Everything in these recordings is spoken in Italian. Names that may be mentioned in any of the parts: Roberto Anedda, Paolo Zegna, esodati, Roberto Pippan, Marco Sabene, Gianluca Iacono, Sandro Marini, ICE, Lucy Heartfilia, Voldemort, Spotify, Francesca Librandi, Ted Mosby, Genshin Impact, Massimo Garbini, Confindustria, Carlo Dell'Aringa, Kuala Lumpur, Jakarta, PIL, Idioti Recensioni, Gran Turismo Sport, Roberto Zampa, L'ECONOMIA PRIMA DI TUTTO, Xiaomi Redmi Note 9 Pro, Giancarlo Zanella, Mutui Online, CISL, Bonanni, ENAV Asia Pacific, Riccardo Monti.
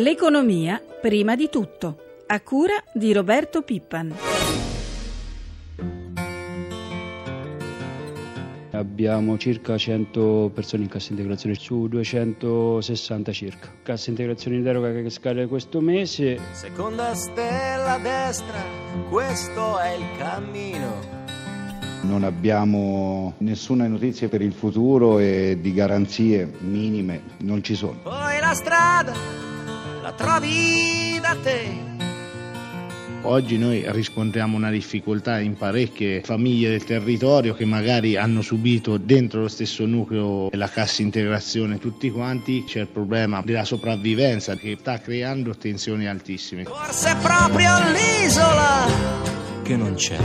L'economia prima di tutto, a cura di Roberto Pippan. Abbiamo circa 100 persone in cassa integrazione, su 260 circa. Cassa integrazione in deroga che scade questo mese. Seconda stella a destra, questo è il cammino. Non abbiamo nessuna notizia per il futuro e di garanzie minime non ci sono. Poi la strada la trovi da te. Oggi noi riscontriamo una difficoltà in parecchie famiglie del territorio che magari hanno subito dentro lo stesso nucleo la cassa integrazione tutti quanti. C'è il problema della sopravvivenza che sta creando tensioni altissime. Forse è proprio l'isola che non c'è.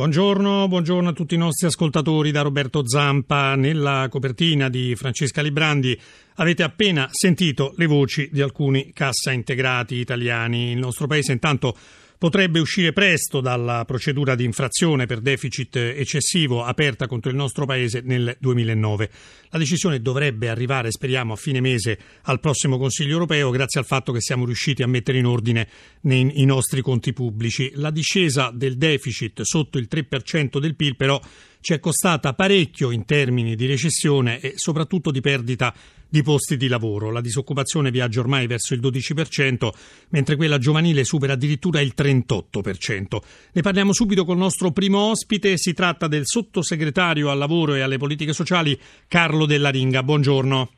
Buongiorno a tutti i nostri ascoltatori da Roberto Zampa. Nella copertina di Francesca Librandi avete appena sentito le voci di alcuni cassa integrati italiani. Il nostro paese intanto potrebbe uscire presto dalla procedura di infrazione per deficit eccessivo aperta contro il nostro paese nel 2009. La decisione dovrebbe arrivare, speriamo, a fine mese al prossimo Consiglio europeo, grazie al fatto che siamo riusciti a mettere in ordine i nostri conti pubblici. La discesa del deficit sotto il 3% del PIL, però, ci è costata parecchio in termini di recessione e soprattutto di perdita di posti di lavoro. La disoccupazione viaggia ormai verso il 12%, mentre quella giovanile supera addirittura il 38%. Ne parliamo subito col nostro primo ospite, si tratta del sottosegretario al lavoro e alle politiche sociali Carlo Dell'Aringa. Buongiorno.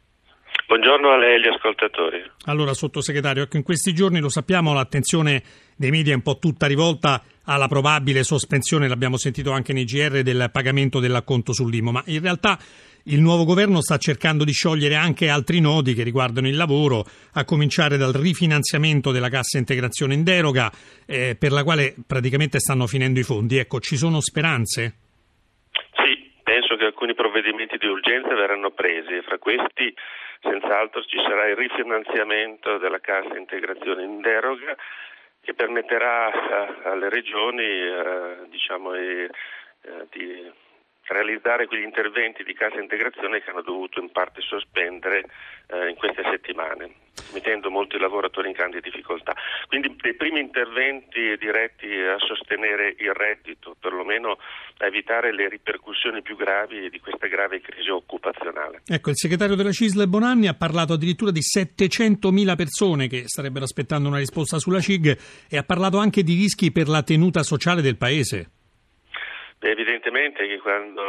Buongiorno a lei e agli ascoltatori. Allora, sottosegretario, ecco, in questi giorni, lo sappiamo, l'attenzione dei media è un po' tutta rivolta alla probabile sospensione, l'abbiamo sentito anche nei GR, del pagamento dell'acconto sull'IMU, ma in realtà il nuovo governo sta cercando di sciogliere anche altri nodi che riguardano il lavoro, a cominciare dal rifinanziamento della cassa integrazione in deroga, per la quale praticamente stanno finendo i fondi. Ecco, ci sono speranze? Sì, penso che alcuni provvedimenti di urgenza verranno presi e fra questi senz'altro ci sarà il rifinanziamento della cassa integrazione in deroga che permetterà alle regioni di realizzare quegli interventi di cassa integrazione che hanno dovuto in parte sospendere in queste settimane, mettendo molti lavoratori in grande difficoltà. Quindi dei primi interventi diretti a sostenere il reddito, perlomeno a evitare le ripercussioni più gravi di questa grave crisi occupazionale. Ecco, il segretario della CISL Bonanni ha parlato addirittura di 700.000 persone che starebbero aspettando una risposta sulla CIG e ha parlato anche di rischi per la tenuta sociale del Paese. Evidentemente che quando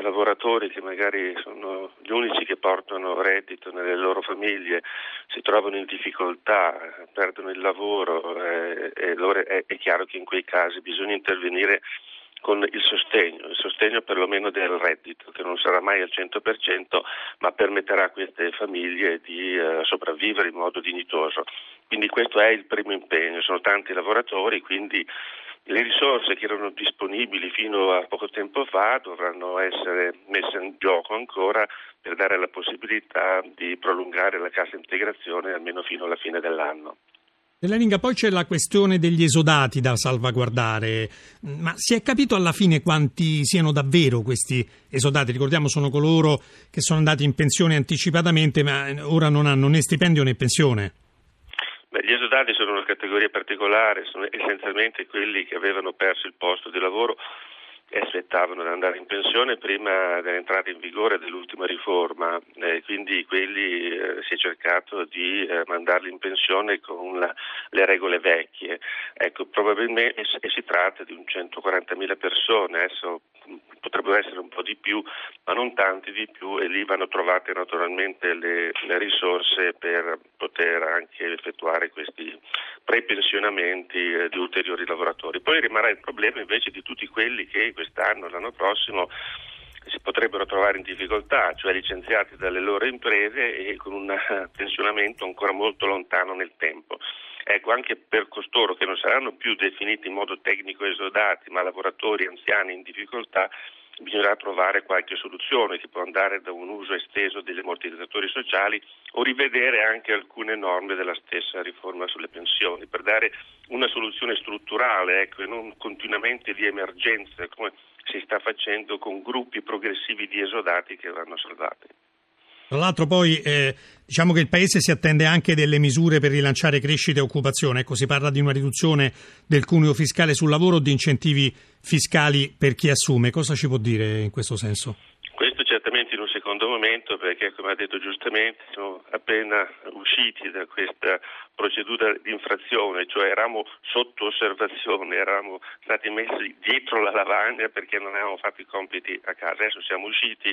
lavoratori che magari sono gli unici che portano reddito nelle loro famiglie si trovano in difficoltà, perdono il lavoro, è chiaro che in quei casi bisogna intervenire con il sostegno perlomeno del reddito, che non sarà mai al 100%, ma permetterà a queste famiglie di sopravvivere in modo dignitoso. Quindi questo è il primo impegno, sono tanti lavoratori, quindi le risorse che erano disponibili fino a poco tempo fa dovranno essere messe in gioco ancora per dare la possibilità di prolungare la cassa integrazione almeno fino alla fine dell'anno. Dell'Aringa, poi c'è la questione degli esodati da salvaguardare, ma si è capito alla fine quanti siano davvero questi esodati? Ricordiamo, sono coloro che sono andati in pensione anticipatamente ma ora non hanno né stipendio né pensione. Gli esodati sono una categoria particolare, sono essenzialmente quelli che avevano perso il posto di lavoro e aspettavano di andare in pensione prima dell'entrata in vigore dell'ultima riforma, quindi quelli si è cercato di mandarli in pensione con le regole vecchie. Ecco, probabilmente si tratta di un 140.000 persone, adesso potrebbero essere un po' di più, ma non tanti di più, e lì vanno trovate naturalmente le risorse per poter anche effettuare questi prepensionamenti di ulteriori lavoratori. Poi rimarrà il problema invece di tutti quelli che quest'anno, l'anno prossimo, si potrebbero trovare in difficoltà, cioè licenziati dalle loro imprese e con un pensionamento ancora molto lontano nel tempo. Ecco, anche per costoro che non saranno più definiti in modo tecnico esodati, ma lavoratori anziani in difficoltà, bisognerà trovare qualche soluzione che può andare da un uso esteso degli ammortizzatori sociali o rivedere anche alcune norme della stessa riforma sulle pensioni per dare una soluzione strutturale, ecco, e non continuamente di emergenza come si sta facendo con gruppi progressivi di esodati che vanno salvati. Tra l'altro poi diciamo che il Paese si attende anche delle misure per rilanciare crescita e occupazione, ecco, si parla di una riduzione del cuneo fiscale sul lavoro o di incentivi fiscali per chi assume, cosa ci può dire in questo senso? Questo certamente in un secondo momento, perché come ha detto giustamente siamo appena usciti da questa procedura di infrazione, cioè eravamo sotto osservazione, eravamo stati messi dietro la lavagna perché non avevamo fatto i compiti a casa, adesso siamo usciti.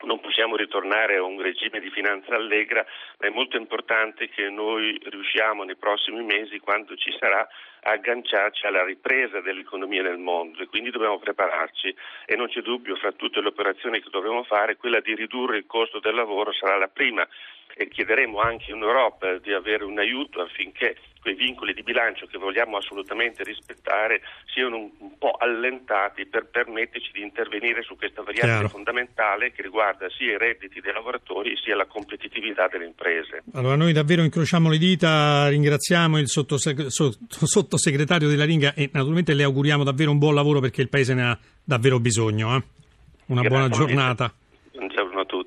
Non possiamo ritornare a un regime di finanza allegra, ma è molto importante che noi riusciamo nei prossimi mesi, quando ci sarà, a agganciarci alla ripresa dell'economia nel mondo, e quindi dobbiamo prepararci e non c'è dubbio, fra tutte le operazioni che dobbiamo fare, quella di ridurre il costo del lavoro sarà la prima, e chiederemo anche in Europa di avere un aiuto affinché quei vincoli di bilancio che vogliamo assolutamente rispettare siano un po' allentati per permetterci di intervenire su questa variabile fondamentale che riguarda sia i redditi dei lavoratori sia la competitività delle imprese. Allora noi davvero incrociamo le dita, ringraziamo il sottosegretario Dell'Aringa e naturalmente le auguriamo davvero un buon lavoro perché il Paese ne ha davvero bisogno. Una buona giornata. Buongiorno a tutti.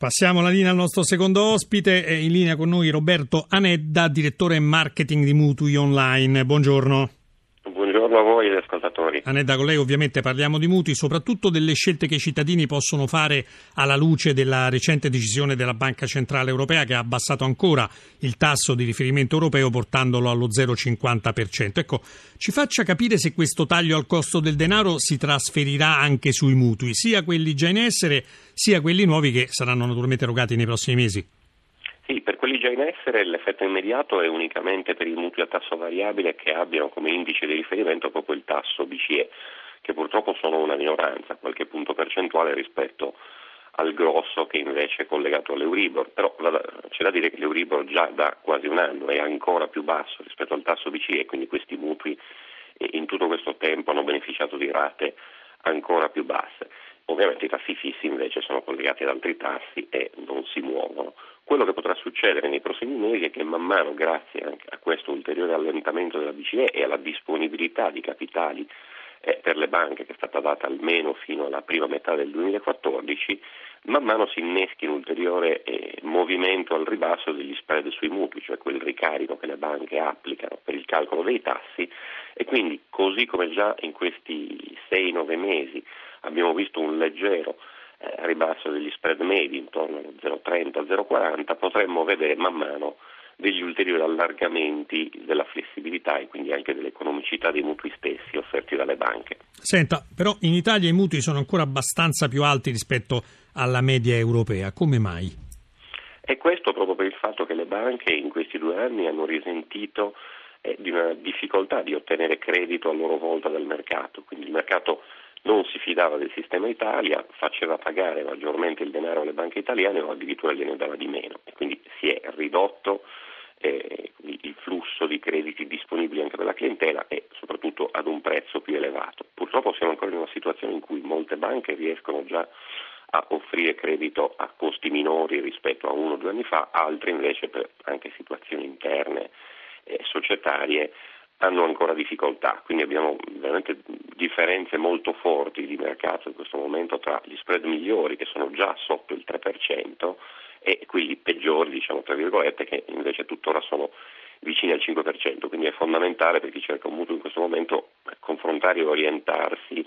Passiamo la linea al nostro secondo ospite, è in linea con noi Roberto Anedda, direttore marketing di Mutui Online. Buongiorno. Buongiorno a voi e agli ascoltatori. Anedda, con lei ovviamente parliamo di mutui, soprattutto delle scelte che i cittadini possono fare alla luce della recente decisione della Banca Centrale Europea che ha abbassato ancora il tasso di riferimento europeo portandolo allo 0,50%. Ecco, ci faccia capire se questo taglio al costo del denaro si trasferirà anche sui mutui, sia quelli già in essere, sia quelli nuovi che saranno naturalmente erogati nei prossimi mesi. Sì, per quelli già in essere l'effetto immediato è unicamente per i mutui a tasso variabile che abbiano come indice di riferimento proprio il tasso BCE, che purtroppo sono una minoranza, qualche punto percentuale rispetto al grosso che invece è collegato all'Euribor, però c'è da dire che l'Euribor già da quasi un anno è ancora più basso rispetto al tasso BCE, quindi questi mutui in tutto questo tempo hanno beneficiato di rate ancora più basse. Ovviamente i tassi fissi invece sono collegati ad altri tassi e non si muovono. Quello che potrà succedere nei prossimi mesi è che man mano, grazie anche a questo ulteriore allentamento della BCE e alla disponibilità di capitali per le banche che è stata data almeno fino alla prima metà del 2014, man mano si inneschi un ulteriore movimento al ribasso degli spread sui mutui, cioè quel ricarico che le banche applicano per il calcolo dei tassi, e quindi così come già in questi 6-9 mesi abbiamo visto un leggero ribasso degli spread medi intorno allo 0,30-0,40, potremmo vedere man mano degli ulteriori allargamenti della flessibilità e quindi anche dell'economicità dei mutui stessi offerti dalle banche. Senta, però in Italia i mutui sono ancora abbastanza più alti rispetto alla media europea, come mai? E questo proprio per il fatto che le banche in questi 2 anni hanno risentito di una difficoltà di ottenere credito a loro volta dal mercato, quindi il mercato non si fidava del sistema Italia, faceva pagare maggiormente il denaro alle banche italiane o addirittura gliene dava di meno, e quindi si è ridotto il flusso di crediti disponibili anche per la clientela e soprattutto ad un prezzo più elevato. Purtroppo siamo ancora in una situazione in cui molte banche riescono già a offrire credito a costi minori rispetto a 1 o 2 anni fa, altre invece per anche situazioni interne societarie hanno ancora difficoltà, quindi abbiamo veramente differenze molto forti di mercato in questo momento tra gli spread migliori che sono già sotto il 3% e quelli peggiori, diciamo tra virgolette, che invece tuttora sono vicini al 5%, quindi è fondamentale per chi cerca un mutuo in questo momento confrontare e orientarsi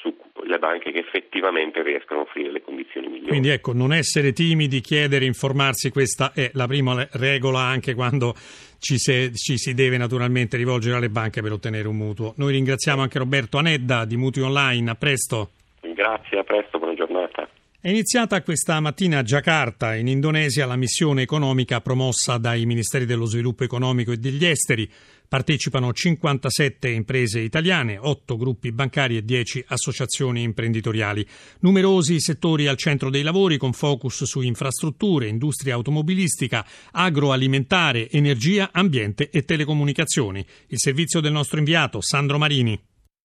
sulle banche che effettivamente riescono a offrire le condizioni migliori. Quindi ecco, non essere timidi, chiedere, informarsi, questa è la prima regola anche quando ci si deve naturalmente rivolgere alle banche per ottenere un mutuo. Noi ringraziamo anche Roberto Anedda di Mutui Online, a presto. Grazie, a presto, buona giornata. È iniziata questa mattina a Jakarta, in Indonesia, la missione economica promossa dai Ministeri dello Sviluppo Economico e degli Esteri. Partecipano 57 imprese italiane, 8 gruppi bancari e 10 associazioni imprenditoriali. Numerosi settori al centro dei lavori con focus su infrastrutture, industria automobilistica, agroalimentare, energia, ambiente e telecomunicazioni. Il servizio del nostro inviato Sandro Marini.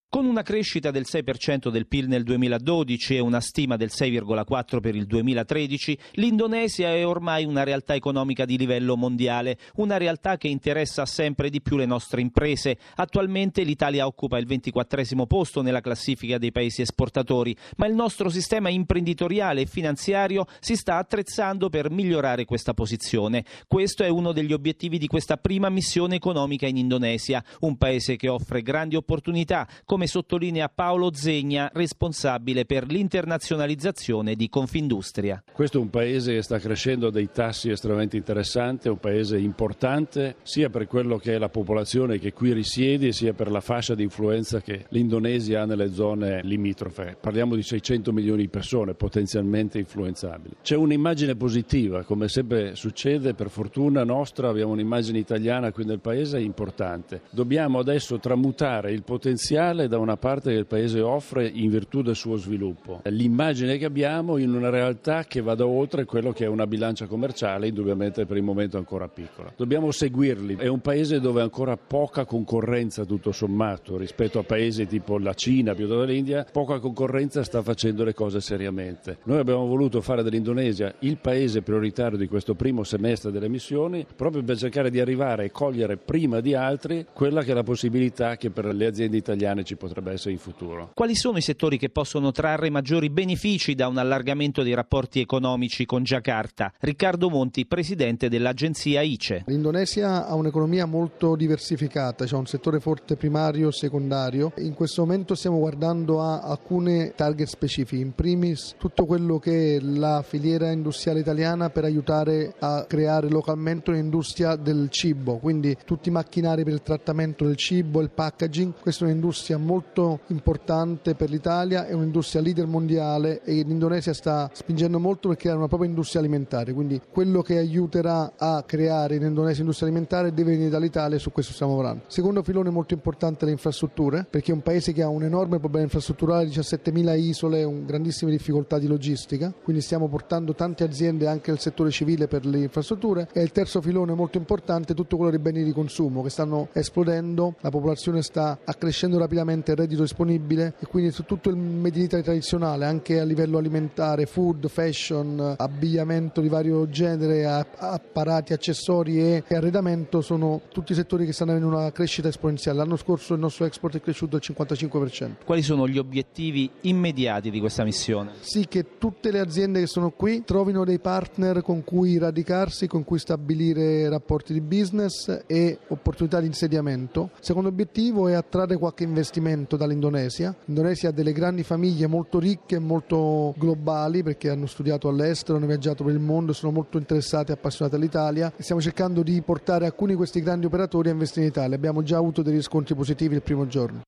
Con una crescita del 6% del PIL nel 2012 e una stima del 6,4% per il 2013, l'Indonesia è ormai una realtà economica di livello mondiale, una realtà che interessa sempre di più le nostre imprese. Attualmente l'Italia occupa il 24° posto nella classifica dei paesi esportatori, ma il nostro sistema imprenditoriale e finanziario si sta attrezzando per migliorare questa posizione. Questo è uno degli obiettivi di questa prima missione economica in Indonesia, un paese che offre grandi opportunità, come sottolinea Paolo Zegna, responsabile per l'internazionalizzazione di Confindustria. Questo è un paese che sta crescendo a dei tassi estremamente interessanti, è un paese importante sia per quello che è la popolazione che qui risiede, sia per la fascia di influenza che l'Indonesia ha nelle zone limitrofe. Parliamo di 600 milioni di persone potenzialmente influenzabili. C'è un'immagine positiva, come sempre succede, per fortuna nostra, abbiamo un'immagine italiana qui nel paese importante. Dobbiamo adesso tramutare il potenziale da una parte che il paese offre in virtù del suo sviluppo, l'immagine che abbiamo, in una realtà che vada oltre quello che è una bilancia commerciale indubbiamente per il momento ancora piccola. Dobbiamo seguirli, è un paese dove ancora poca concorrenza tutto sommato rispetto a paesi tipo la Cina piuttosto che l'India, poca concorrenza sta facendo le cose seriamente. Noi abbiamo voluto fare dell'Indonesia il paese prioritario di questo primo semestre delle missioni proprio per cercare di arrivare e cogliere prima di altri quella che è la possibilità che per le aziende italiane ci potrebbe essere in futuro. Quali sono i settori che possono trarre maggiori benefici da un allargamento dei rapporti economici con Jakarta? Riccardo Monti, presidente dell'agenzia ICE. L'Indonesia ha un'economia molto diversificata, cioè un settore forte primario, secondario. In questo momento stiamo guardando a alcune target specifiche, in primis tutto quello che è la filiera industriale italiana per aiutare a creare localmente un'industria del cibo, quindi tutti i macchinari per il trattamento del cibo, il packaging. Questa è un'industria molto importante per l'Italia, è un'industria leader mondiale e l'Indonesia sta spingendo molto per creare una propria industria alimentare, quindi quello che aiuterà a creare in Indonesia industria alimentare deve venire dall'Italia e su questo stiamo lavorando. Secondo filone molto importante le infrastrutture, perché è un paese che ha un enorme problema infrastrutturale, 17.000 isole, grandissime difficoltà di logistica, quindi stiamo portando tante aziende anche nel settore civile per le infrastrutture. E il terzo filone molto importante è tutto quello dei beni di consumo che stanno esplodendo, la popolazione sta accrescendo rapidamente il reddito disponibile e quindi su tutto il made in Italy tradizionale, anche a livello alimentare, food, fashion, abbigliamento di vario genere, apparati, accessori e arredamento, sono tutti settori che stanno avendo una crescita esponenziale. L'anno scorso il nostro export è cresciuto del 55%. Quali sono gli obiettivi immediati di questa missione? Sì, che tutte le aziende che sono qui trovino dei partner con cui radicarsi, con cui stabilire rapporti di business e opportunità di insediamento. Il secondo obiettivo è attrarre qualche investimento dall'Indonesia. L'Indonesia ha delle grandi famiglie molto ricche e molto globali, perché hanno studiato all'estero, hanno viaggiato per il mondo, sono molto interessati e appassionati all'Italia. Stiamo cercando di portare alcuni di questi grandi operatori a investire in Italia. Abbiamo già avuto dei riscontri positivi il primo giorno.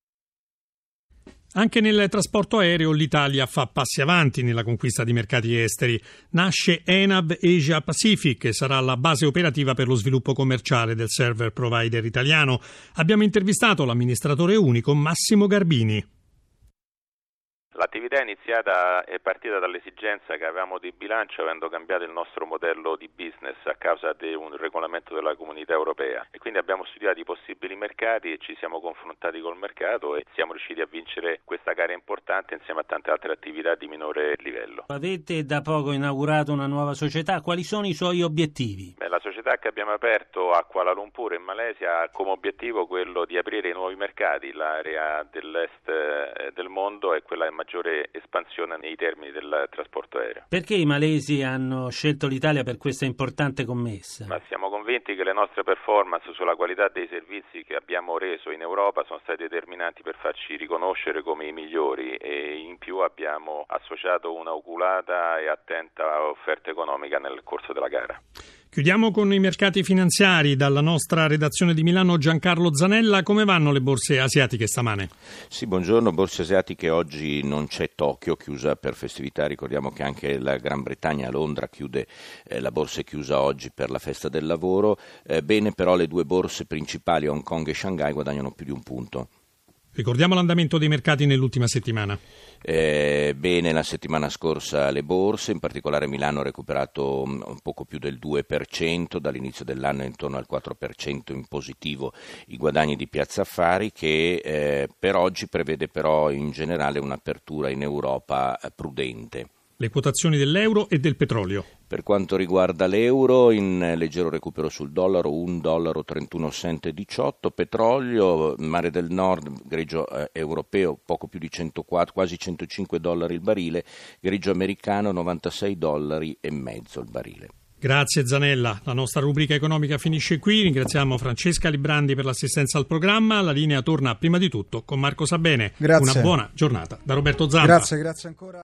Anche nel trasporto aereo l'Italia fa passi avanti nella conquista di mercati esteri. Nasce ENAV Asia Pacific, che sarà la base operativa per lo sviluppo commerciale del server provider italiano. Abbiamo intervistato l'amministratore unico Massimo Garbini. L'attività è iniziata e partita dall'esigenza che avevamo di bilancio, avendo cambiato il nostro modello di business a causa di un regolamento della Comunità Europea, e quindi abbiamo studiato i possibili mercati e ci siamo confrontati col mercato e siamo riusciti a vincere questa gara importante insieme a tante altre attività di minore livello. Avete da poco inaugurato una nuova società, quali sono i suoi obiettivi? La società che abbiamo aperto a Kuala Lumpur in Malesia ha come obiettivo quello di aprire i nuovi mercati, l'area dell'est del mondo è quella maggiore espansione nei termini del trasporto aereo. Perché i malesi hanno scelto l'Italia per questa importante commessa? Ma siamo convinti che le nostre performance sulla qualità dei servizi che abbiamo reso in Europa sono state determinanti per farci riconoscere come i migliori, e in più abbiamo associato una oculata e attenta offerta economica nel corso della gara. Chiudiamo con i mercati finanziari. Dalla nostra redazione di Milano Giancarlo Zanella, come vanno le borse asiatiche stamane? Sì, buongiorno. Borse asiatiche oggi non c'è Tokyo, chiusa per festività. Ricordiamo che anche la Gran Bretagna, Londra, chiude, la borsa è chiusa oggi per la festa del lavoro. Bene però le due borse principali, Hong Kong e Shanghai, guadagnano più di un punto. Ricordiamo l'andamento dei mercati nell'ultima settimana. Bene, la settimana scorsa le borse, in particolare Milano ha recuperato un poco più del 2%, dall'inizio dell'anno intorno al 4% in positivo i guadagni di Piazza Affari, che per oggi prevede però in generale un'apertura in Europa prudente. Le quotazioni dell'euro e del petrolio. Per quanto riguarda l'euro, in leggero recupero sul dollaro, $1.3118, petrolio, mare del nord, greggio europeo, poco più di 104, quasi $105 il barile, greggio americano $96.50 il barile. Grazie Zanella, la nostra rubrica economica finisce qui, ringraziamo Francesca Librandi per l'assistenza al programma, la linea torna prima di tutto con Marco Sabene. Grazie. Una buona giornata da Roberto Zampa. Grazie ancora.